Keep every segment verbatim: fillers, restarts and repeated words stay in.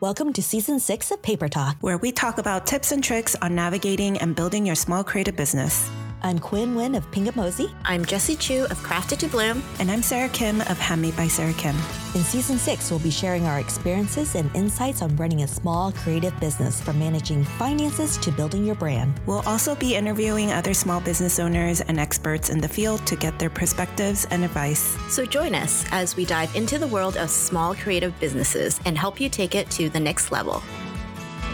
Welcome to Season six of Paper Talk, where we talk about tips and tricks on navigating and building your small creative business. I'm Quinn Nguyen of Pinga Mosey. I'm Jessie Chu of Crafted to Bloom. And I'm Sarah Kim of Handmade by Sarah Kim. In Season six, we'll be sharing our experiences and insights on running a small creative business, from managing finances to building your brand. We'll also be interviewing other small business owners and experts in the field to get their perspectives and advice. So join us as we dive into the world of small creative businesses and help you take it to the next level.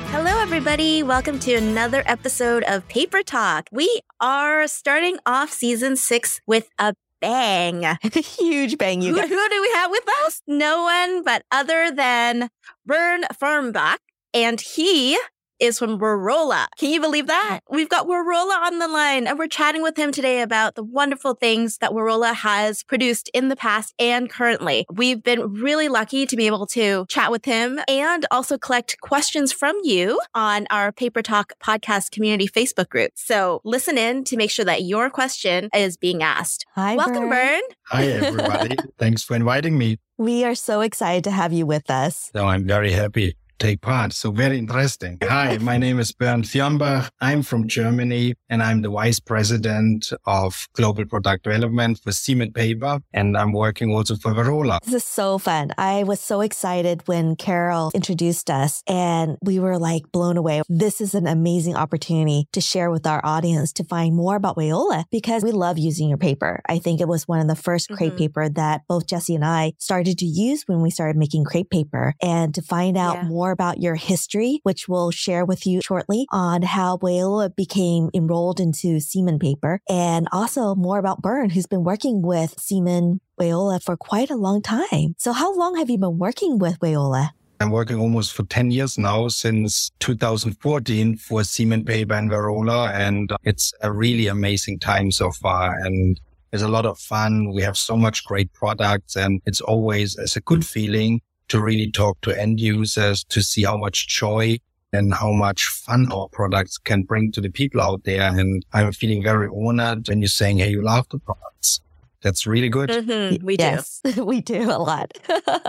Hello, everybody. Welcome to another episode of Paper Talk. We are starting off season six with a bang. A huge bang, you guys. Who, who do we have with us? No one but other than Bernd Firmbach. And he is from Werola. Can you believe that? We've got Werola on the line, and we're chatting with him today about the wonderful things that Werola has produced in the past and currently. We've been really lucky to be able to chat with him and also collect questions from you on our Paper Talk Podcast community Facebook group. So listen in to make sure that your question is being asked. Hi, welcome, Bern. Hi, everybody. Thanks for inviting me. We are so excited to have you with us. So I'm very happy. Take part. So very interesting. Hi, my name is Bernd Firmbach. I'm from Germany, and I'm the Vice President of Global Product Development for Seaman Paper, and I'm working also for Werola. This is so fun. I was so excited when Carol introduced us, and we were like blown away. This is an amazing opportunity to share with our audience to find more about Werola, because we love using your paper. I think it was one of the first mm-hmm. crepe paper that both Jessie and I started to use when we started making crepe paper, and to find out yeah. more about your history, which we'll share with you shortly, on how Werola became enrolled into Seaman Paper, and also more about Bernd, who's been working with Seaman Werola for quite a long time. So how long have you been working with Werola? I'm working almost for ten years now, since two thousand fourteen for Seaman Paper and Werola, and it's a really amazing time so far, and it's a lot of fun. We have so much great products, and it's always it's a good feeling to really talk to end users, to see how much joy and how much fun our products can bring to the people out there. And I'm feeling very honored when you're saying, hey, you love the products. That's really good. Mm-hmm. We yes, do. We do a lot.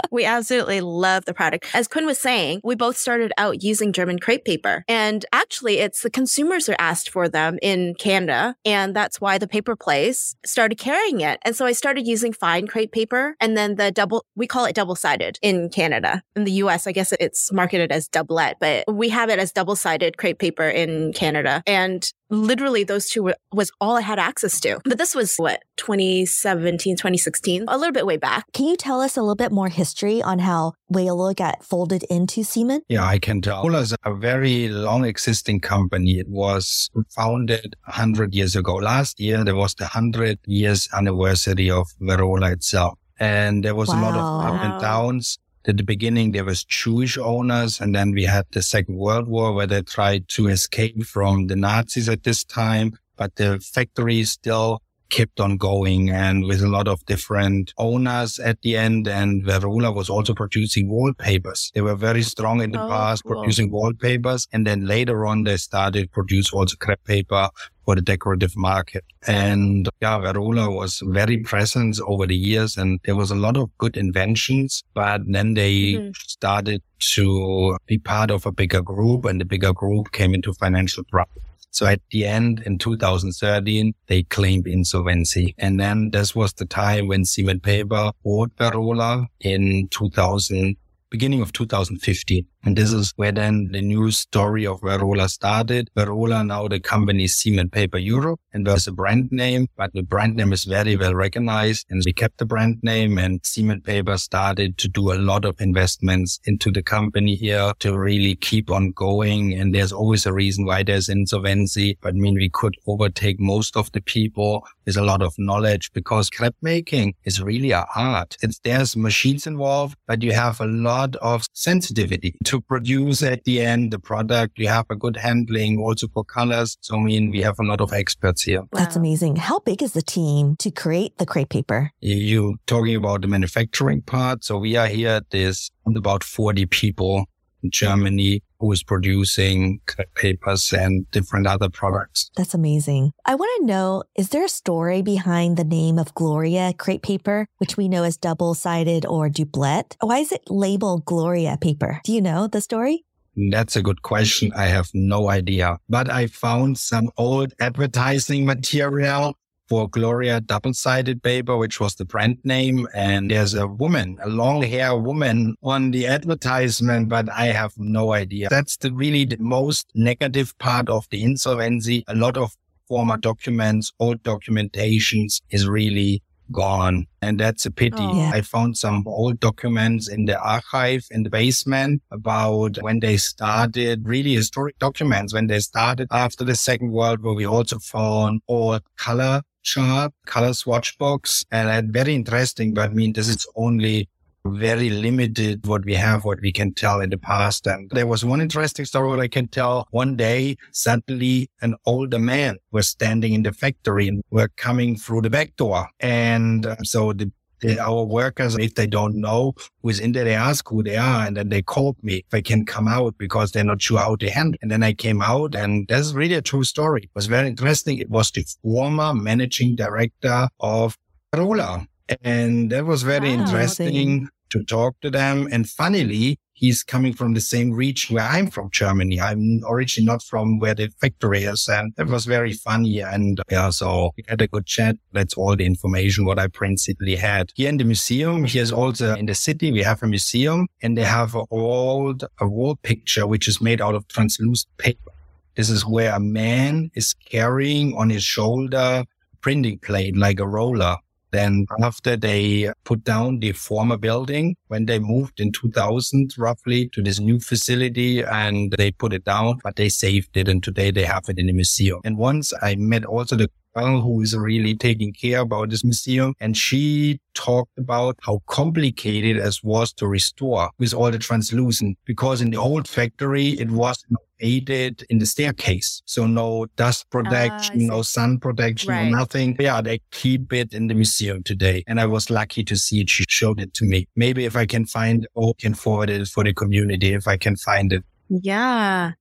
We absolutely love the product. As Quinn was saying, we both started out using German crepe paper. And actually, it's the consumers who asked for them in Canada. And that's why the paper place started carrying it. And so I started using fine crepe paper. And then the double, we call it double-sided in Canada. In the U S, I guess it's marketed as doublet, but we have it as double-sided crepe paper in Canada. And literally, those two were, was all I had access to. But this was, what, twenty seventeen, twenty sixteen, a little bit way back. Can you tell us a little bit more history on how Werola got folded into Seaman? Yeah, I can tell. Werola is a very long existing company. It was founded one hundred years ago. Last year, there was the one hundred years anniversary of Werola itself. And there was wow. a lot of up wow. and downs. At the beginning, there was Jewish owners, and then we had the Second World War, where they tried to escape from the Nazis at this time, but the factory still kept on going, and with a lot of different owners at the end. And Werola was also producing wallpapers. They were very strong in the oh, past, cool. producing wallpapers, and then later on, they started produce also crepe paper for the decorative market. And yeah, Werola was very present over the years, and there was a lot of good inventions, but then they mm-hmm. started to be part of a bigger group, and the bigger group came into financial trouble. So at the end, in two thousand thirteen, they claimed insolvency. And then this was the time when Seaman Paper bought Werola in two thousand, beginning of two thousand fifteen. And this is where then the new story of Werola started. Werola, now the company Seaman Paper Europe, and there's a brand name, but the brand name is very well recognized, and we kept the brand name. And Seaman Paper started to do a lot of investments into the company here to really keep on going. And there's always a reason why there's insolvency, but I mean, we could overtake most of the people with a lot of knowledge, because crepe making is really an art. It's, there's machines involved, but you have a lot of sensitivity to produce at the end the product. You have a good handling also for colors. So I mean, we have a lot of experts here. That's amazing. How big is the team to create the crepe paper? You're talking about the manufacturing part. So we are here at this about forty people in Germany who is producing papers and different other products. That's amazing. I want to know, is there a story behind the name of Gloria crepe paper, which we know as double-sided or duplet? Why is it labeled Gloria paper? Do you know the story? That's a good question. I have no idea. But I found some old advertising material for Gloria double-sided paper, which was the brand name. And there's a woman, a long-haired woman on the advertisement, but I have no idea. That's the really the most negative part of the insolvency. A lot of former documents, old documentations is really gone. And that's a pity. Oh, yeah. I found some old documents in the archive in the basement about when they started, really historic documents, when they started after the Second World War. We also found old color chart, color swatch box. And that's very interesting, but I mean, this is only very limited what we have, what we can tell in the past. And there was one interesting story what I can tell. One day, suddenly an older man was standing in the factory and were coming through the back door. And uh, so the, the, our workers, if they don't know who's in there, they ask who they are. And then they called me if I can come out because they're not sure how to handle. And then I came out, and that's really a true story. It was very interesting. It was the former managing director of Werola. And that was very wow, interesting to talk to them. And funnily, he's coming from the same region where I'm from, Germany. I'm originally not from where the factory is. And it was very funny. And yeah, so we had a good chat. That's all the information what I principally had. Here in the museum, here's also in the city, we have a museum, and they have an old a wall picture, which is made out of translucent paper. This is where a man is carrying on his shoulder a printing plate like a roller. Then after they put down the former building, when they moved in two thousand roughly to this new facility, and they put it down, but they saved it. And today they have it in the museum. And once I met also the girl who is really taking care about this museum. And she talked about how complicated it was to restore with all the translucent, because in the old factory, it was aided in the staircase. So no dust protection, uh, no sun protection, right. Nothing. Yeah, they keep it in the museum today. And I was lucky to see it. She showed it to me. Maybe if I can find or can forward it for the community, if I can find it. Yeah.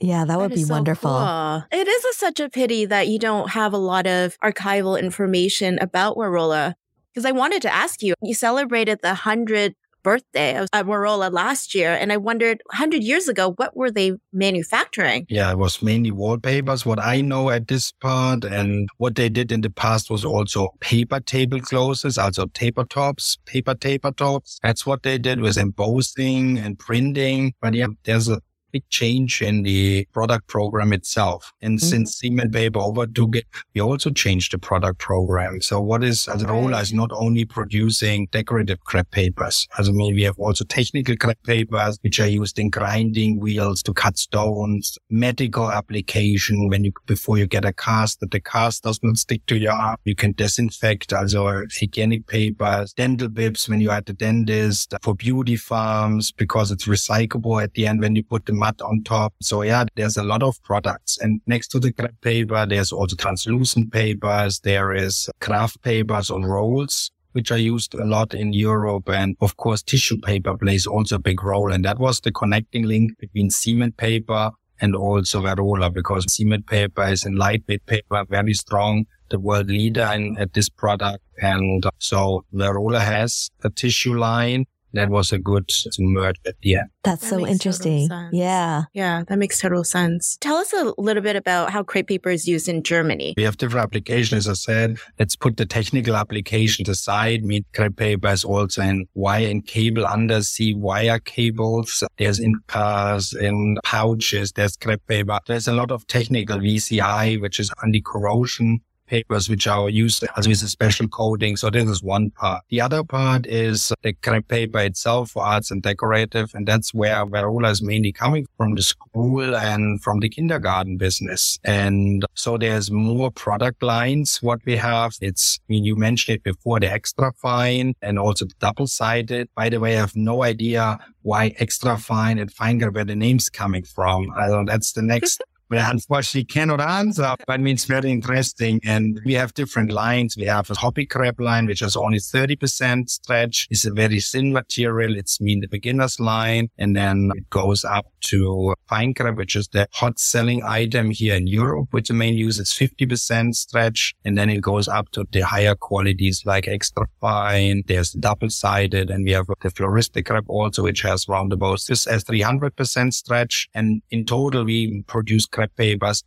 Yeah, that would that be so wonderful. Cool. It is a, such a pity that you don't have a lot of archival information about Werola. Because I wanted to ask you, you celebrated the hundredth birthday of Werola last year, and I wondered one hundred years ago, what were they manufacturing? Yeah, it was mainly wallpapers, what I know at this part. And what they did in the past was also paper tablecloths, also paper tops, paper paper tops. That's what they did with embossing and printing. But yeah, there's a big change in the product program itself. And mm-hmm. since Seaman Paper overtook it, we also changed the product program. So what is Aquarola right. is not only producing decorative crepe papers. As I mean, we have also technical crepe papers, which are used in grinding wheels to cut stones, medical application. When you, before you get a cast, that the cast does not stick to your arm, you can disinfect, also hygienic papers, dental bibs when you're at the dentist, for beauty farms, because it's recyclable at the end when you put them mud on top. So yeah, there's a lot of products. And next to the crepe paper, there's also translucent papers. There is craft papers on rolls, which are used a lot in Europe. And of course, tissue paper plays also a big role. And that was the connecting link between Seaman Paper and also Werola, because Seaman Paper is a lightweight paper, very strong, the world leader in at this product. And so Werola has a tissue line. That was a good merge at the end. That's that so interesting. Yeah. Yeah, that makes total sense. Tell us a little bit about how crepe paper is used in Germany. We have different applications. As I said, let's put the technical applications aside. Meat crepe paper is also in wire and cable, undersea wire cables. There's in cars, in pouches, there's crepe paper. There's a lot of technical V C I, which is anti-corrosion papers, which are used as with a special coating. So this is one part. The other part is the crepe paper itself for arts and decorative. And that's where Werola is mainly coming from, the school and from the kindergarten business. And so there's more product lines. What we have, it's, I mean, you mentioned it before, the extra fine and also the double-sided. By the way, I have no idea why extra fine and fine, where the name's coming from. I don't, that's the next we unfortunately cannot answer, but I mean, it's very interesting. And we have different lines. We have a hobby crab line, which is only thirty percent stretch. It's a very thin material. It's mean the beginner's line. And then it goes up to fine crab, which is the hot selling item here in Europe, which the main use is fifty percent stretch. And then it goes up to the higher qualities like extra fine. There's double-sided. And we have the floristic crab also, which has round about this as three hundred percent stretch. And in total, we produce crab papers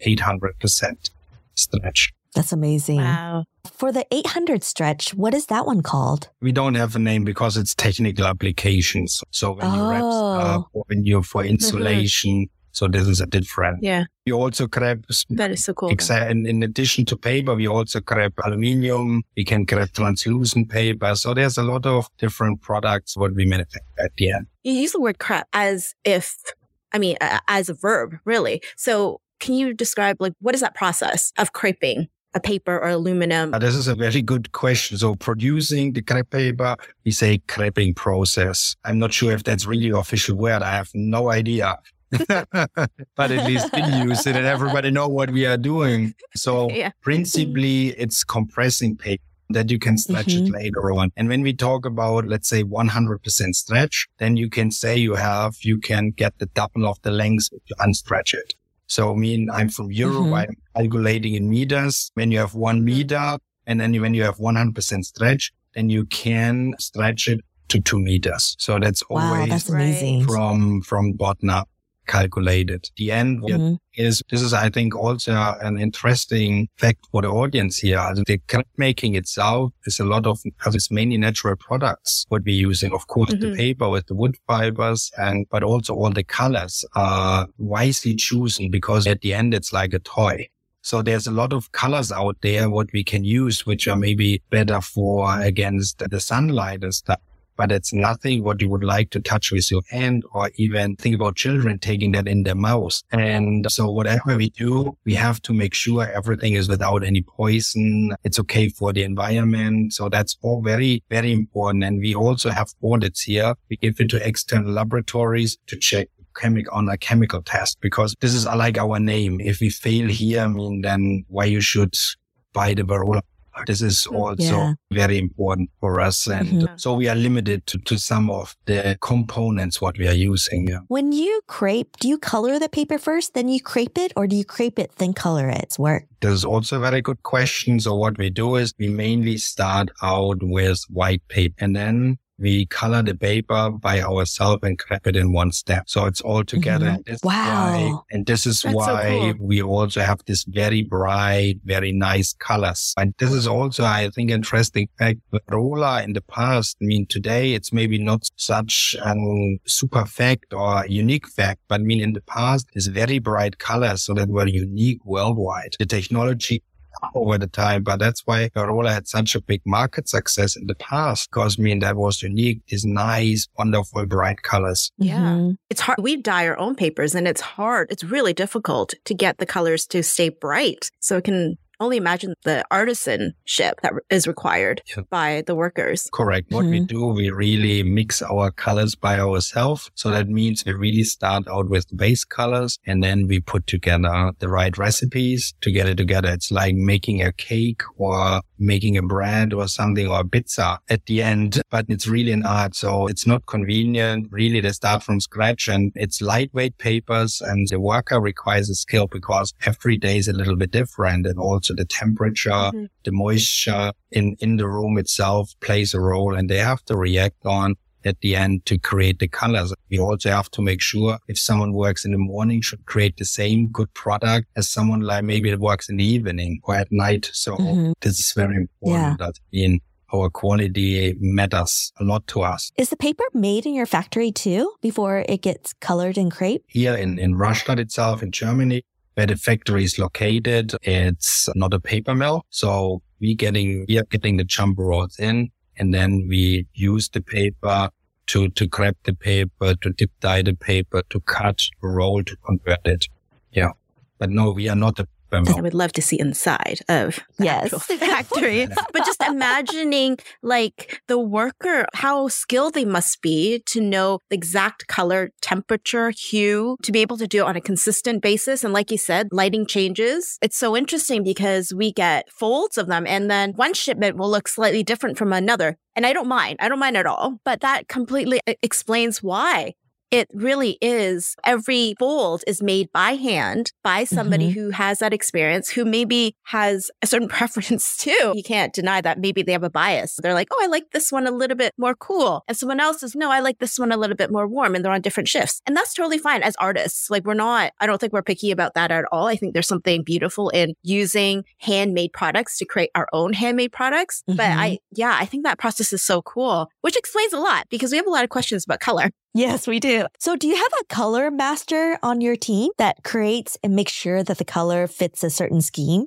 eight hundred percent stretch. That's amazing. Wow. For the eight hundred stretch, what is that one called? We don't have a name because it's technical applications. So when oh. you wrap stuff, or when you're for insulation, so this is a different. Yeah. We also crab. That is so cool. Exa- in, in addition to paper, we also crab aluminium. We can crab translucent paper. So there's a lot of different products what we manufacture at the end. You use the word crab as if, I mean, uh, as a verb, really. So can you describe, like, what is that process of creping a paper or aluminum? Uh, this is a very good question. So producing the crepe paper, we say creping process. I'm not sure if that's really the official word. I have no idea. But at least we use it and everybody know what we are doing. So yeah. principally, it's compressing paper that you can stretch mm-hmm. it later on. And when we talk about, let's say, one hundred percent stretch, then you can say you have, you can get the double of the length if you unstretch it. So I mean, I'm from Europe, mm-hmm. I'm calculating in meters. When you have one meter and then when you have one hundred percent stretch, then you can stretch it to two meters. So that's always wow, that's amazing. from, from bottom up calculated. The end mm-hmm. is, this is, I think, also an interesting fact for the audience here. The crab making itself is a lot of, it's mainly natural products, what we're using. Of course, mm-hmm. the paper with the wood fibers, and but also all the colors are wisely chosen because at the end, it's like a toy. So there's a lot of colors out there, what we can use, which are maybe better for against the sunlight and stuff. But it's nothing what you would like to touch with your hand, or even think about children taking that in their mouth. And so whatever we do, we have to make sure everything is without any poison. It's okay for the environment. So that's all very, very important. And we also have audits here. We give it to external laboratories to check chemic on a chemical test, because this is like our name. If we fail here, I mean, then why you should buy the Werola. This is also yeah. very important for us. And mm-hmm. so we are limited to, to some of the components what we are using. Yeah. When you crepe, do you color the paper first, then you crepe it, or do you crepe it, then color it? It's work. This is also a very good question. So what we do is we mainly start out with white paper, and then we color the paper by ourselves and crepe it in one step. So it's all together. Mm-hmm. This wow. Why, and this is That's why so cool. we also have this very bright, very nice colors. And this is also, I think, interesting fact. Werola in the past, I mean, today it's maybe not such a um, super fact or unique fact, but I mean, in the past, it's very bright colors. So that were unique worldwide. The technology over the time, but that's why Werola had such a big market success in the past, because I mean that was unique, these nice, wonderful, bright colors. Yeah. Mm-hmm. It's hard. We dye our own papers and it's hard. It's really difficult to get the colors to stay bright. So it can only imagine the artisanship that is required yeah. by the workers. Correct. What mm-hmm. we do, we really mix our colors by ourselves. So that means we really start out with the base colors and then we put together the right recipes to get it together. It's like making a cake or making a bread or something, or a pizza at the end. But it's really an art. So it's not convenient. Really, they start from scratch and it's lightweight papers, and the worker requires a skill because every day is a little bit different, and also the temperature, mm-hmm. the moisture in, in the room itself plays a role, and they have to react on at the end to create the colors. We also have to make sure if someone works in the morning should create the same good product as someone like maybe that works in the evening or at night. So mm-hmm. this is very important yeah. that in our quality matters a lot to us. Is the paper made in your factory too before it gets colored in crepe? Here in, in Rastatt itself in Germany, where the factory is located, it's not a paper mill. So we getting, we are getting the jumbo rolls in, and then we use the paper to, to grab the paper, to dip dye the paper, to cut, roll, to convert it. Yeah. But no, we are not a Then I would love to see inside of the yes. actual factory. But just imagining like the worker, how skilled they must be to know the exact color, temperature, hue, to be able to do it on a consistent basis. And like you said, lighting changes. It's so interesting because we get folds of them and then one shipment will look slightly different from another. And I don't mind. I don't mind at all. But that completely explains why. It really is. Every fold is made by hand by somebody mm-hmm. who has that experience, who maybe has a certain preference too. You can't deny that maybe they have a bias. They're like, oh, I like this one a little bit more cool. And someone else is, no, I like this one a little bit more warm. And they're on different shifts. And that's totally fine as artists. Like we're not, I don't think we're picky about that at all. I think there's something beautiful in using handmade products to create our own handmade products. Mm-hmm. But I, yeah, I think that process is so cool, which explains a lot because we have a lot of questions about color. Yes, we do. So do you have a color master on your team that creates and makes sure that the color fits a certain scheme?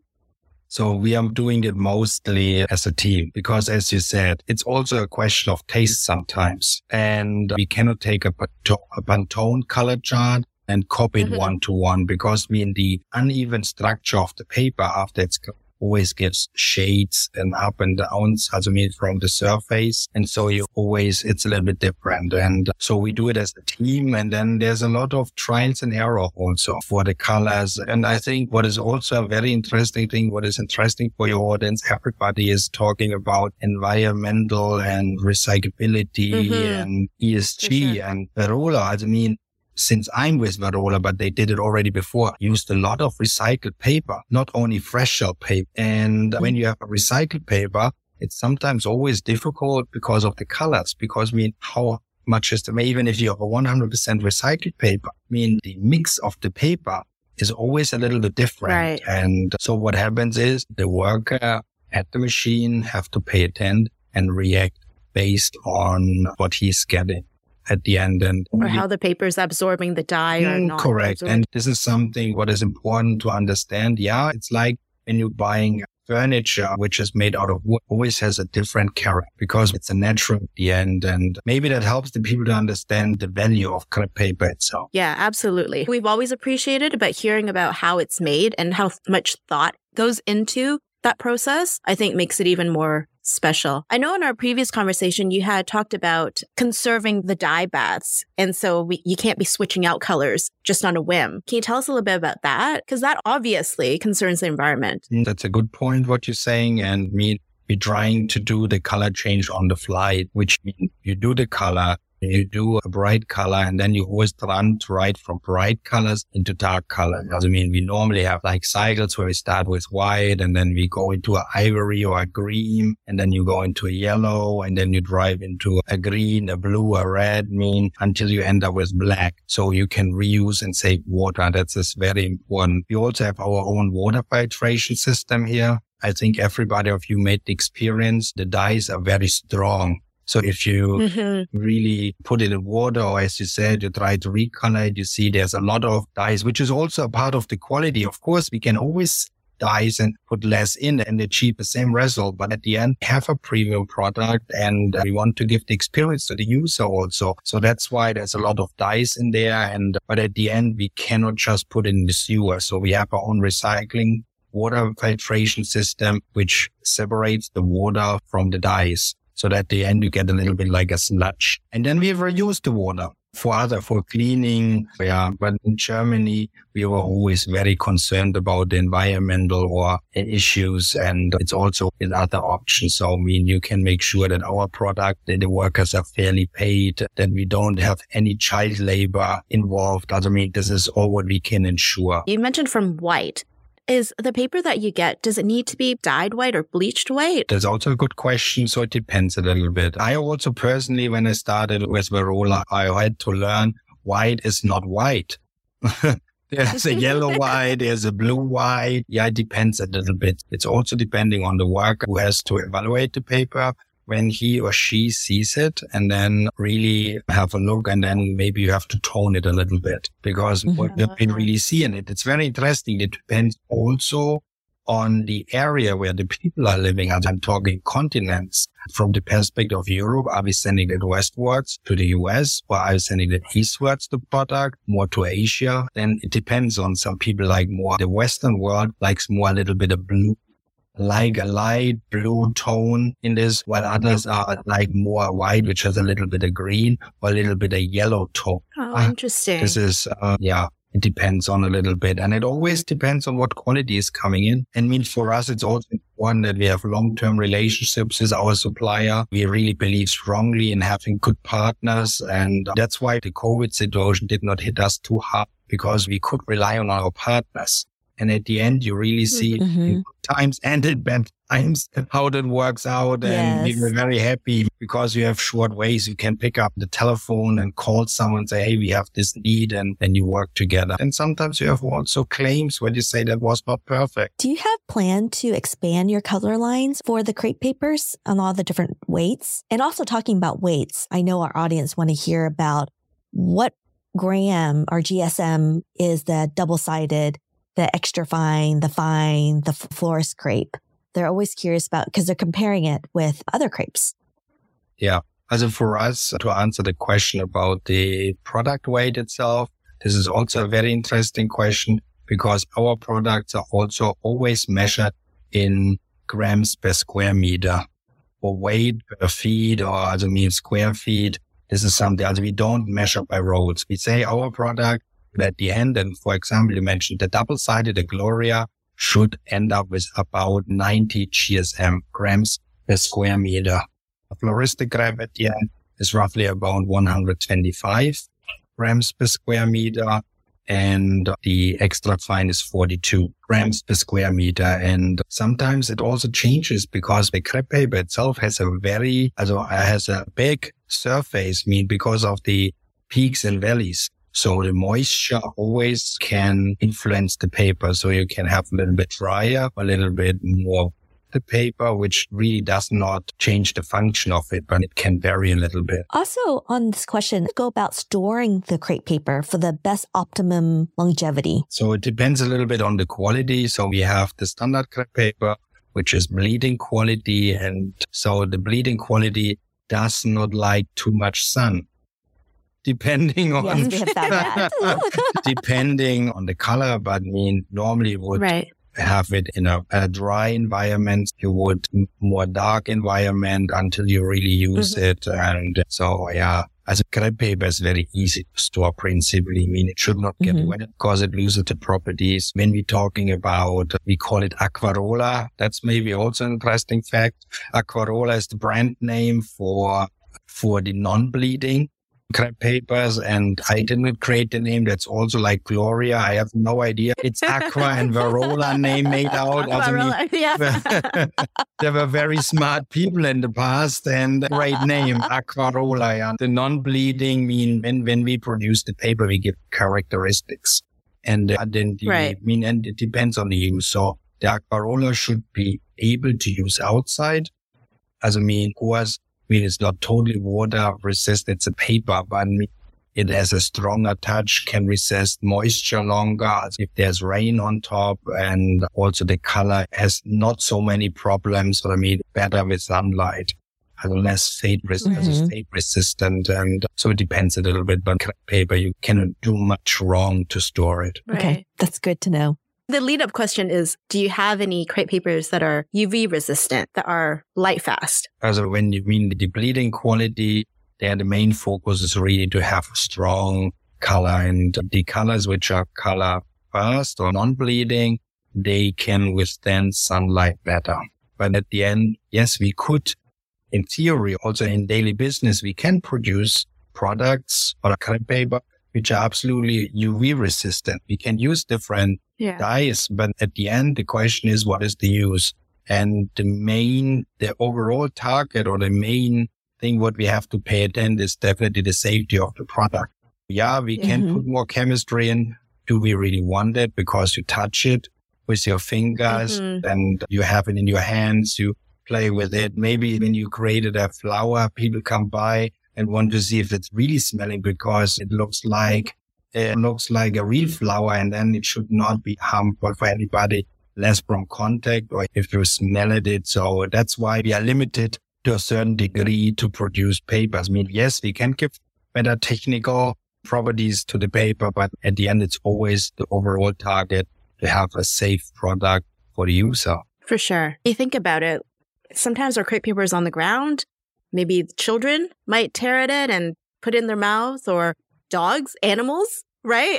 So we are doing it mostly as a team because, as you said, it's also a question of taste sometimes. And we cannot take a, Pant- a Pantone color chart and copy it mm-hmm. one-to-one because we in the uneven structure of the paper after it's always gives shades and up and downs, as I mean, from the surface. And so you always, it's a little bit different. And so we do it as a team. And then there's a lot of trials and error also for the colors. And I think what is also a very interesting thing, what is interesting for your audience, everybody is talking about environmental and recyclability mm-hmm. and E S G sure. and Werola. I mean, since I'm with Werola, but they did it already before, used a lot of recycled paper, not only fresh shell paper. And when you have a recycled paper, it's sometimes always difficult because of the colors, because I mean, how much is the, even if you have a one hundred percent recycled paper, I mean, the mix of the paper is always a little bit different. Right. And so what happens is the worker at the machine have to pay attention and react based on what he's getting at the end. And or how the paper is absorbing the dye or not. Correct. Absorbing. And this is something what is important to understand. Yeah, it's like when you're buying furniture, which is made out of wood, always has a different character because it's a natural at the end. And maybe that helps the people to understand the value of paper itself. Yeah, absolutely. We've always appreciated about hearing about how it's made and how much thought goes into that process, I think makes it even more special. I know in our previous conversation, you had talked about conserving the dye baths. And so we, you can't be switching out colors just on a whim. Can you tell us a little bit about that? Because that obviously concerns the environment. That's a good point, what you're saying. And me, we're trying to do the color change on the fly, which means you do the color, you do a bright color, and then you always run to write from bright colors into dark colors. I mean, we normally have like cycles where we start with white and then we go into an ivory or a green, and then you go into a yellow, and then you drive into a green, a blue, a red, I mean, until you end up with black. So you can reuse and save water. That's just very important. We also have our own water filtration system here. I think everybody of you made the experience. The dyes are very strong. So if you mm-hmm. really put it in water, or as you said, you try to recolor it, you see there's a lot of dyes, which is also a part of the quality. Of course, we can always dyes and put less in and achieve the same result. But at the end, have a premium product and we want to give the experience to the user also. So that's why there's a lot of dyes in there. And but at the end, we cannot just put it in the sewer. So we have our own recycling water filtration system, which separates the water from the dyes. So that at the end, you get a little bit like a sludge. And then we reuse the water for other, for cleaning. Yeah. But in Germany, we were always very concerned about the environmental or issues. And it's also in other options. So, I mean, you can make sure that our product, that the workers are fairly paid, that we don't have any child labor involved. I mean, this is all what we can ensure. You mentioned from white. Is the paper that you get, does it need to be dyed white or bleached white? That's also a good question. So it depends a little bit. I also personally, when I started with Werola, I had to learn white is not white. There's a yellow white, there's a blue white. Yeah, it depends a little bit. It's also depending on the worker who has to evaluate the paper when he or she sees it, and then really have a look, and then maybe you have to tone it a little bit because what we really see in it, it's very interesting. It depends also on the area where the people are living, as I'm talking continents, from the perspective of Europe, are we sending it westwards to the U S, or are we sending it eastwards, the product, more to Asia? Then it depends on some people like more. The Western world likes more a little bit of blue, like a light blue tone in this, while others are like more white, which has a little bit of green or a little bit of yellow tone. Oh, interesting. This is, uh, yeah. It depends on a little bit, and it always depends on what quality is coming in. And I mean, for us, it's also important that we have long-term relationships with our supplier. We really believe strongly in having good partners, and that's why the COVID situation did not hit us too hard, because we could rely on our partners. And at the end, you really see mm-hmm. in good times and in bad times how that works out. And yes. we were very happy because you have short ways. You can pick up the telephone and call someone and say, hey, we have this need. And then you work together. And sometimes you have also claims where you say that was not perfect. Do you have plan to expand your color lines for the crepe papers on all the different weights? And also talking about weights, I know our audience want to hear about what gram or G S M is the double-sided, the extra fine, the fine, the florist crepe. They're always curious about, because they're comparing it with other crepes. Yeah. As for us, to answer the question about the product weight itself, this is also a very interesting question, because our products are also always measured in grams per square meter or weight per feet, or as I mean square feet. This is something else. We don't measure by rolls. We say our product at the end, and for example, you mentioned the double-sided, the Gloria should end up with about ninety G S M, grams per square meter. A floristic crepe at the end is roughly about one hundred twenty-five grams per square meter, and the extra fine is forty-two grams per square meter. And sometimes it also changes, because the crepe paper itself has a very, also has a big surface, I mean, because of the peaks and valleys. So the moisture always can influence the paper. So you can have a little bit drier, a little bit more the paper, which really does not change the function of it, but it can vary a little bit. Also on this question, go about storing the crepe paper for the best optimum longevity. So it depends a little bit on the quality. So we have the standard crepe paper, which is bleeding quality. And so the bleeding quality does not like too much sun. Depending on yes, we have found that. Depending on the color, but I mean, normally you would right. have it in a, a dry environment. You would more dark environment until you really use mm-hmm. it. And so, yeah, as a crepe paper is very easy to store principally. I mean, it should not get mm-hmm. wet because it loses the properties. When we're talking about, we call it Aquarola. That's maybe also an interesting fact. Aquarola is the brand name for for the non-bleeding crepe papers, and I didn't create the name. That's also like Gloria. I have no idea. It's Aqua and Werola name made out. Aquarola, yeah. There were very smart people in the past, and great name, Aquarola. Yeah. The non-bleeding mean when, when we produce the paper, we give characteristics, and uh, then the, right. I mean, and it depends on the use. So the Aquarola should be able to use outside, as I mean, was. I mean, it's not totally water resistant. It's a paper, but it has a stronger touch, can resist moisture longer if there's rain on top. And also the color has not so many problems, but I mean, better with sunlight and less fade, res- mm-hmm. fade resistant. And so it depends a little bit, but paper, you cannot do much wrong to store it. Right. Okay, that's good to know. The lead-up question is, do you have any crepe papers that are U V resistant, that are light fast? Also, when you mean the bleeding quality, there the main focus is really to have strong color. And the colors which are color fast or non-bleeding, they can withstand sunlight better. But at the end, yes, we could, in theory, also in daily business, we can produce products or crepe paper which are absolutely U V resistant. We can use different yeah. dyes, but at the end, the question is, what is the use? And the main, the overall target or the main thing what we have to pay attention is definitely the safety of the product. Yeah, we mm-hmm. can put more chemistry in. Do we really want it? Because you touch it with your fingers mm-hmm. and you have it in your hands. You play with it. Maybe when you created a flower, people come by and want to see if it's really smelling, because it looks like it looks like a real flower, and then it should not be harmful for anybody less from contact or if you smell it, it. So that's why we are limited to a certain degree to produce papers. I mean, yes, we can give better technical properties to the paper, but at the end, it's always the overall target to have a safe product for the user. For sure. You think about it. Sometimes our crepe paper is on the ground. Maybe children might tear at it and put it in their mouth, or dogs, animals, right?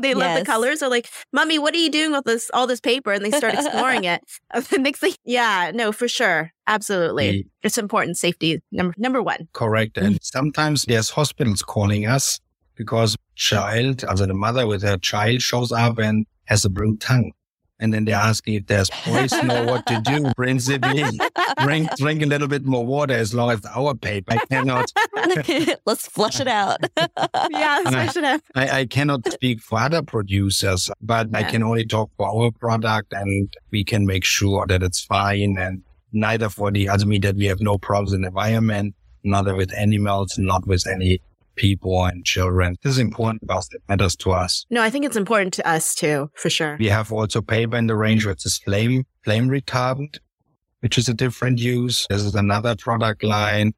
They yes. love the colors. They're like, Mommy, what are you doing with this, all this paper? And they start exploring it. The next thing, yeah, no, for sure. Absolutely. Yeah. It's important. Safety, number, number one. Correct. And sometimes there's hospitals calling us because child, as the mother with her child shows up and has a blue tongue. And then they ask if there's poison or what to do. Principally, drink, drink a little bit more water as long as our paper. I cannot. Let's flush it out. Yeah, let's flush it out. I, I cannot speak for other producers, but yeah. I can only talk for our product, and we can make sure that it's fine. And neither for the other, I mean, that we have no problems in the environment, neither with animals, not with any people and children. This is important because it matters to us. No, I think it's important to us too, for sure. We have also paper in the range, which is flame, flame retardant, which is a different use. This is another product line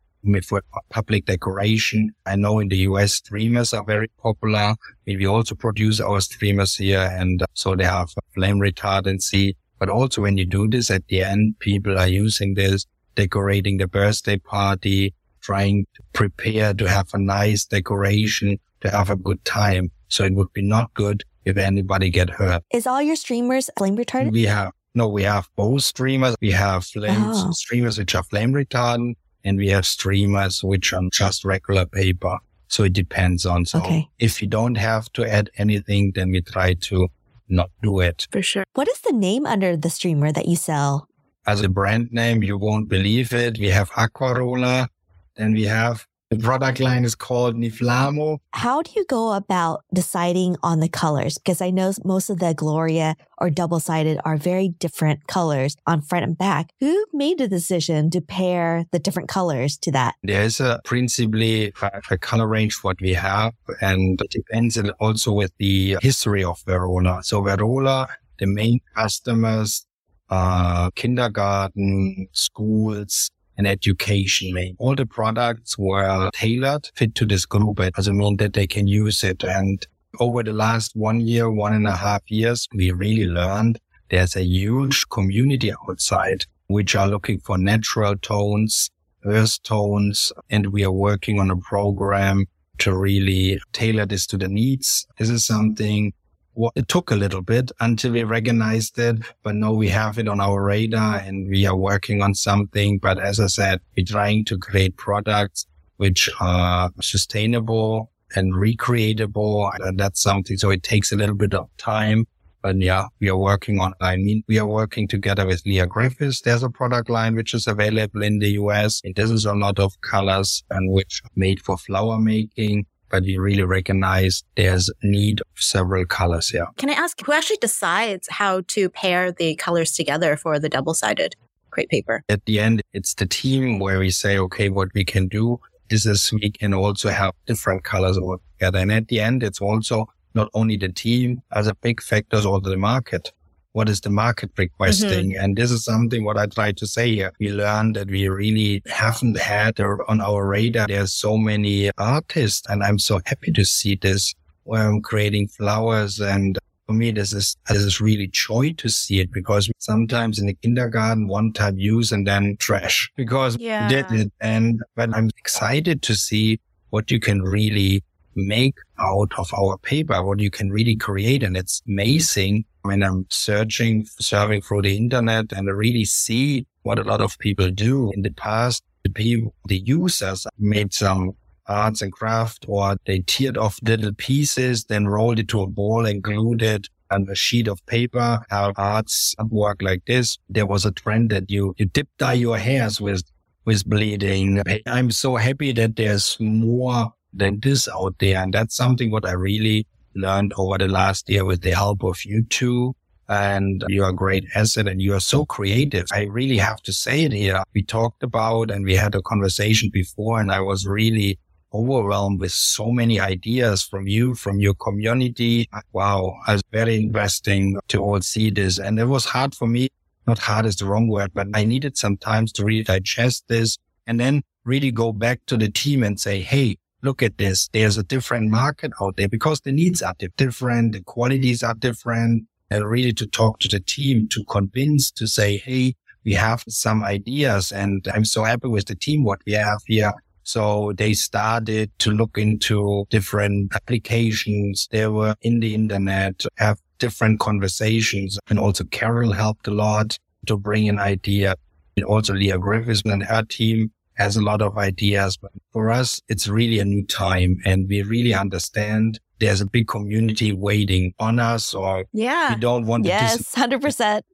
for public decoration. I know in the U S streamers are very popular. We also produce our streamers here, and so they have flame retardancy. But also when you do this, at the end, people are using this, decorating the birthday party, trying to prepare to have a nice decoration, to have a good time. So it would be not good if anybody get hurt. Is all your streamers flame retardant? We have, no, we have both streamers. We have flame oh. streamers which are flame retardant, and we have streamers which are just regular paper. So it depends on. So okay. if you don't have to add anything, then we try to not do it. For sure. What is the name under the streamer that you sell? As a brand name, you won't believe it. We have Aquarola. And we have, the product line is called Niflamo. How do you go about deciding on the colors? Because I know most of the Gloria or double-sided are very different colors on front and back. Who made the decision to pair the different colors to that? There is a principally a color range what we have, and it depends also with the history of Werola. So Werola, the main customers are kindergarten, schools, and education. All the products were tailored, fit to this group, as a mean that they can use it. And over the last one year, one and a half years, we really learned there's a huge community outside, which are looking for natural tones, earth tones, and we are working on a program to really tailor this to the needs. This is something what it took a little bit until we recognized it, but now we have it on our radar and we are working on something. But as I said, we're trying to create products which are sustainable and recreatable. And that's something. So it takes a little bit of time. But yeah, we are working on, I mean, we are working together with Leah Griffiths. There's a product line which is available in the U S. It is a lot of colors and which are made for flower making. But we really recognize there's need of several colors here. Can I ask, who actually decides how to pair the colors together for the double-sided crepe paper? At the end, it's the team where we say, okay, what we can do is this, we can also have different colors all together. And at the end, it's also not only the team, as a big factor is also the market. What is the market requesting? Mm-hmm. And this is something what I try to say here. We learned that we really haven't had on our radar. There's so many artists, and I'm so happy to see this where I'm creating flowers. And for me, this is, this is really joy to see it, because sometimes in the kindergarten, one time use and then trash because yeah. we did it. And but I'm excited to see what you can really make out of our paper, what you can really create. And it's amazing when I'm searching, surfing through the internet, and I really see what a lot of people do. In the past, the people, the users made some arts and craft, or they teared off little pieces, then rolled it to a ball and glued it on a sheet of paper. How arts work like this. There was a trend that you, you dip dye your hairs with, with bleeding. I'm so happy that there's more than this out there. And that's something what I really learned over the last year with the help of you two. And you're a great asset and you are so creative. I really have to say it here. We talked about and we had a conversation before, and I was really overwhelmed with so many ideas from you, from your community. Wow, I was very interesting to all see this. And it was hard for me. Not hard is the wrong word, but I needed some time to really digest this and then really go back to the team and say, hey, look at this. There's a different market out there because the needs are different. The qualities are different. And really to talk to the team, to convince, to say, hey, we have some ideas and I'm so happy with the team, what we have here. So they started to look into different applications. They were in the internet, have different conversations. And also Carol helped a lot to bring an idea. And also Leah Griffiths and her team has a lot of ideas. But for us, it's really a new time. And we really understand there's a big community waiting on us or yeah. we don't want yes, to... Yes, one hundred percent.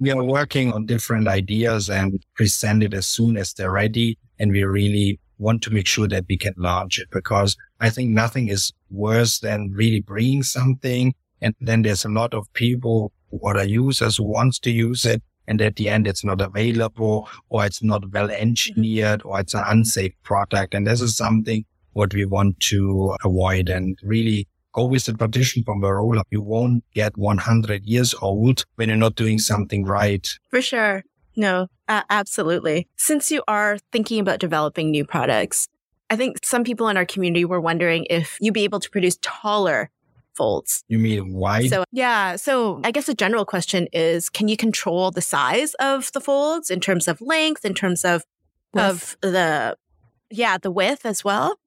We are working on different ideas and present it as soon as they're ready. And we really want to make sure that we can launch it because I think nothing is worse than really bringing something. And then there's a lot of people who are users who wants to use it. And at the end, it's not available or it's not well engineered or it's an unsafe product. And this is something what we want to avoid and really go with the tradition from Werola. You won't get one hundred years old when you're not doing something right. For sure. No, uh, absolutely. Since you are thinking about developing new products, I think some people in our community were wondering if you'd be able to produce taller folds. You mean wide? So, yeah. So I guess a general question is, can you control the size of the folds in terms of length, in terms of, of the, yeah, the width as well?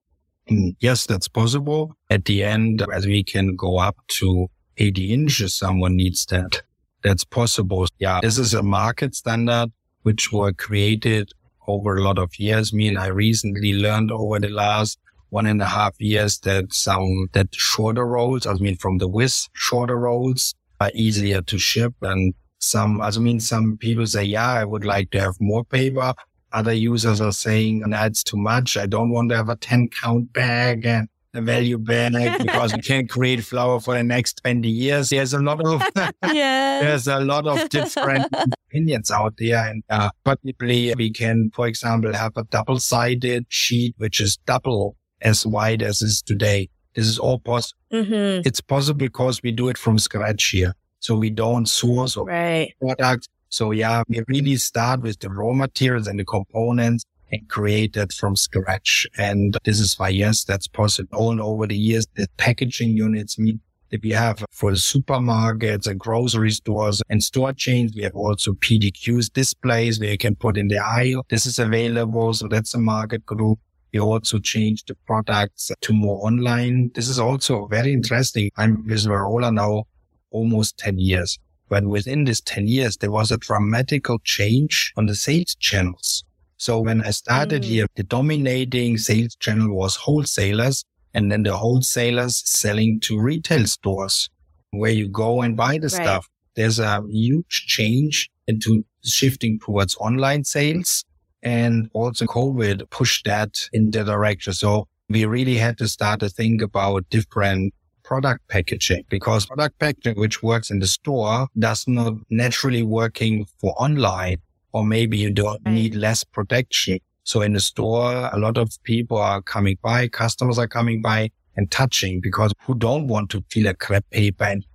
Yes, that's possible. At the end, as we can go up to eighty inches, someone needs that. That's possible. Yeah, this is a market standard which were created over a lot of years. Me and I recently learned over the last one and a half years that some that shorter rolls, I mean from the width, shorter rolls are easier to ship. And some, I mean, some people say, yeah, I would like to have more paper. Other users are saying, no, it's too much. I don't want to have a ten count bag and a value bag because we can't create flour for the next twenty years. There's a lot of, yes. there's a lot of different opinions out there. And uh, particularly we can, for example, have a double sided sheet, which is double as wide as is today. This is all possible. Mm-hmm. It's possible because we do it from scratch here. So we don't source or right. products. So yeah, we really start with the raw materials and the components and create that from scratch. And this is why, yes, that's possible. All over the years, the packaging units mean that we have for supermarkets and grocery stores and store chains. We have also P D Qs displays where you can put in the aisle. This is available. So that's a market group. We also changed the products to more online. This is also very interesting. I'm with Werola now almost ten years. But within this ten years, there was a dramatical change on the sales channels. So when I started mm. here, the dominating sales channel was wholesalers and then the wholesalers selling to retail stores where you go and buy the right. stuff. There's a huge change into shifting towards online sales and also COVID pushed that in the direction. So we really had to start to think about different product packaging because product packaging, which works in the store, does not naturally working for online. Or maybe you don't need less protection. So in the store, a lot of people are coming by, customers are coming by and touching because who don't want to feel a crepe paper? And,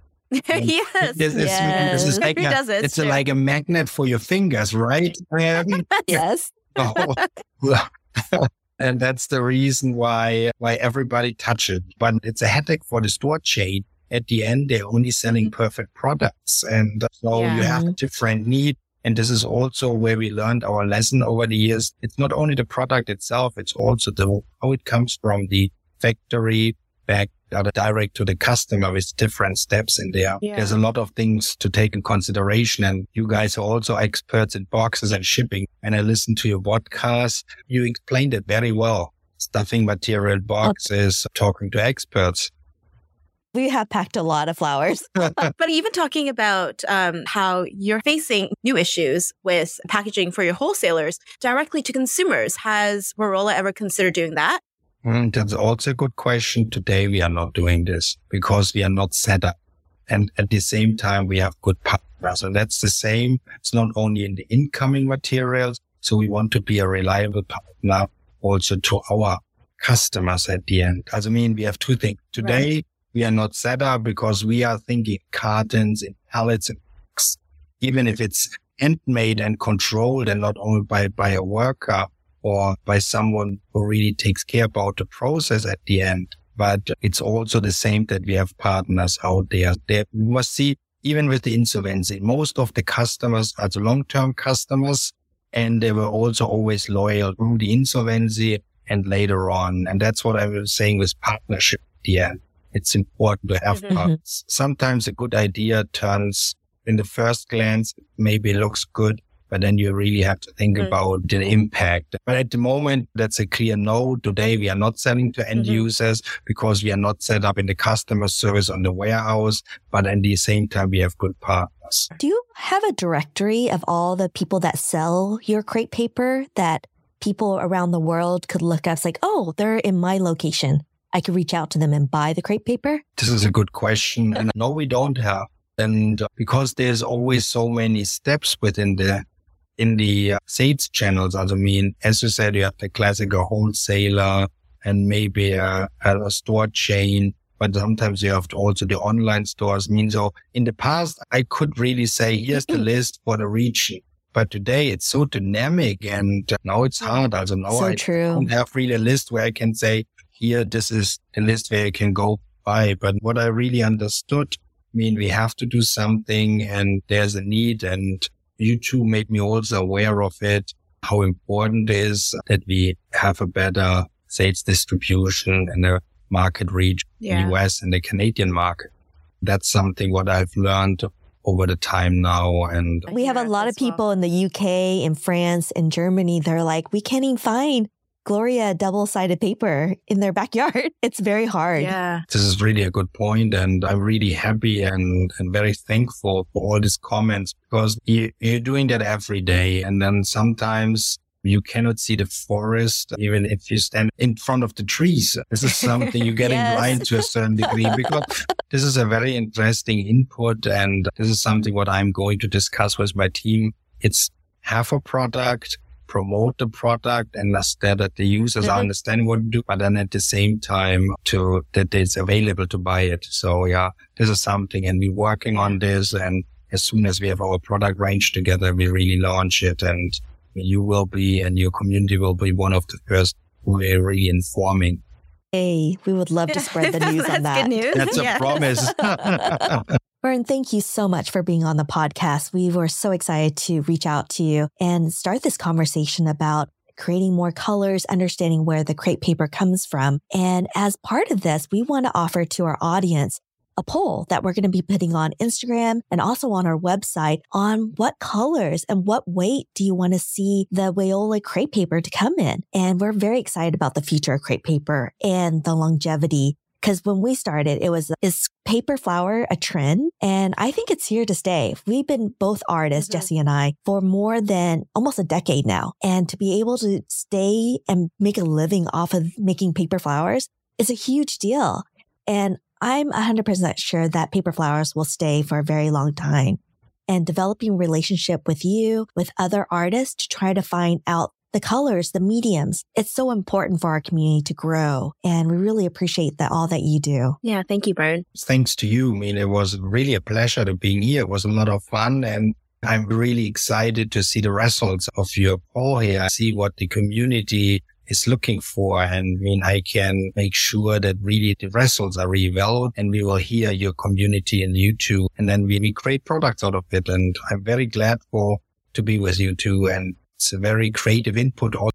and yes, this, yes. This is like a, does it, it's a, like a magnet for your fingers, right? Yes. Oh. And that's the reason why why everybody touches it. But it's a headache for the store chain. At the end, they're only selling perfect products. And so yeah. you have different needs. And this is also where we learned our lesson over the years. It's not only the product itself, it's also the how it comes from the factory back uh, direct to the customer with different steps in there. Yeah. There's a lot of things to take in consideration. And you guys are also experts in boxes and shipping. And I listened to your podcast. You explained it very well. Stuffing material boxes, okay. talking to experts. We have packed a lot of flowers, but even talking about um, how you're facing new issues with packaging for your wholesalers directly to consumers. Has Werola ever considered doing that? Mm, that's also a good question. Today, we are not doing this because we are not set up. And at the same time, we have good partners. And that's the same. It's not only in the incoming materials. So we want to be a reliable partner also to our customers at the end. I mean, we have two things. Today, right. we are not set up because we are thinking cartons and pallets and books. Even if it's handmade and controlled and not only by, by a worker or by someone who really takes care about the process at the end. But it's also the same that we have partners out there. They, we must see, even with the insolvency, most of the customers are the long-term customers, and they were also always loyal through the insolvency and later on. And that's what I was saying with partnership. Yeah, it's important to have mm-hmm. partners. Sometimes a good idea turns, in the first glance, maybe looks good, but then you really have to think mm-hmm. about the impact. But at the moment, that's a clear no. Today, we are not selling to end mm-hmm. users because we are not set up in the customer service on the warehouse. But at the same time, we have good partners. Do you have a directory of all the people that sell your crepe paper that people around the world could look up? It's like, oh, they're in my location. I could reach out to them and buy the crepe paper. This is a good question. And no, we don't have. And because there's always so many steps within the in the sales channels. I mean, as you said, you have the classical wholesaler and maybe a, a store chain, but sometimes you have to also the online stores. I mean, so in the past, I could really say, here's the list for the region. But today it's so dynamic and now it's hard. Also now so I true. don't have really a list where I can say, here, this is the list where you can go buy. But what I really understood, I mean, we have to do something and there's a need, and you two made me also aware of it, how important it is that we have a better sales distribution and a market reach yeah. in the U S and the Canadian market. That's something what I've learned over the time now. And we have a lot of people in the U K, in France, in Germany. They're like, we can't even find Gloria double-sided paper in their backyard. It's very hard. Yeah. This is really a good point, and I'm really happy and, and very thankful for all these comments, because you, you're doing that every day, and then sometimes you cannot see the forest even if you stand in front of the trees. This is something you're getting yes. blind to a certain degree, because this is a very interesting input, and this is something what I'm going to discuss with my team. It's half a product, promote the product and that that the users mm-hmm. understand what to do, but then at the same time to that it's available to buy it. So yeah, this is something, and we're working on this. And as soon as we have our product range together, we really launch it, and you will be, and your community will be one of the first who are really informing. Hey, we would love to spread the news on that. Good news. That's yeah. a promise. Bernd, thank you so much for being on the podcast. We were so excited to reach out to you and start this conversation about creating more colors, understanding where the crepe paper comes from. And as part of this, we want to offer to our audience a poll that we're going to be putting on Instagram and also on our website on what colors and what weight do you want to see the Werola crepe paper to come in. And we're very excited about the future of crepe paper and the longevity. Because when we started, it was, is paper flower a trend? And I think it's here to stay. We've been both artists, mm-hmm. Jesse and I, for more than almost a decade now. And to be able to stay and make a living off of making paper flowers is a huge deal. And I'm one hundred percent sure that paper flowers will stay for a very long time. And developing a relationship with you, with other artists to try to find out the colors, the mediums. It's so important for our community to grow. And we really appreciate that all that you do. Yeah. Thank you, Bernd. Thanks to you. I mean, it was really a pleasure to being here. It was a lot of fun. And I'm really excited to see the results of your poll here. See what the community is looking for. And I mean, I can make sure that really the results are really well. And we will hear your community and you too. And then we, we create products out of it. And I'm very glad for to be with you too. And it's a very creative input also.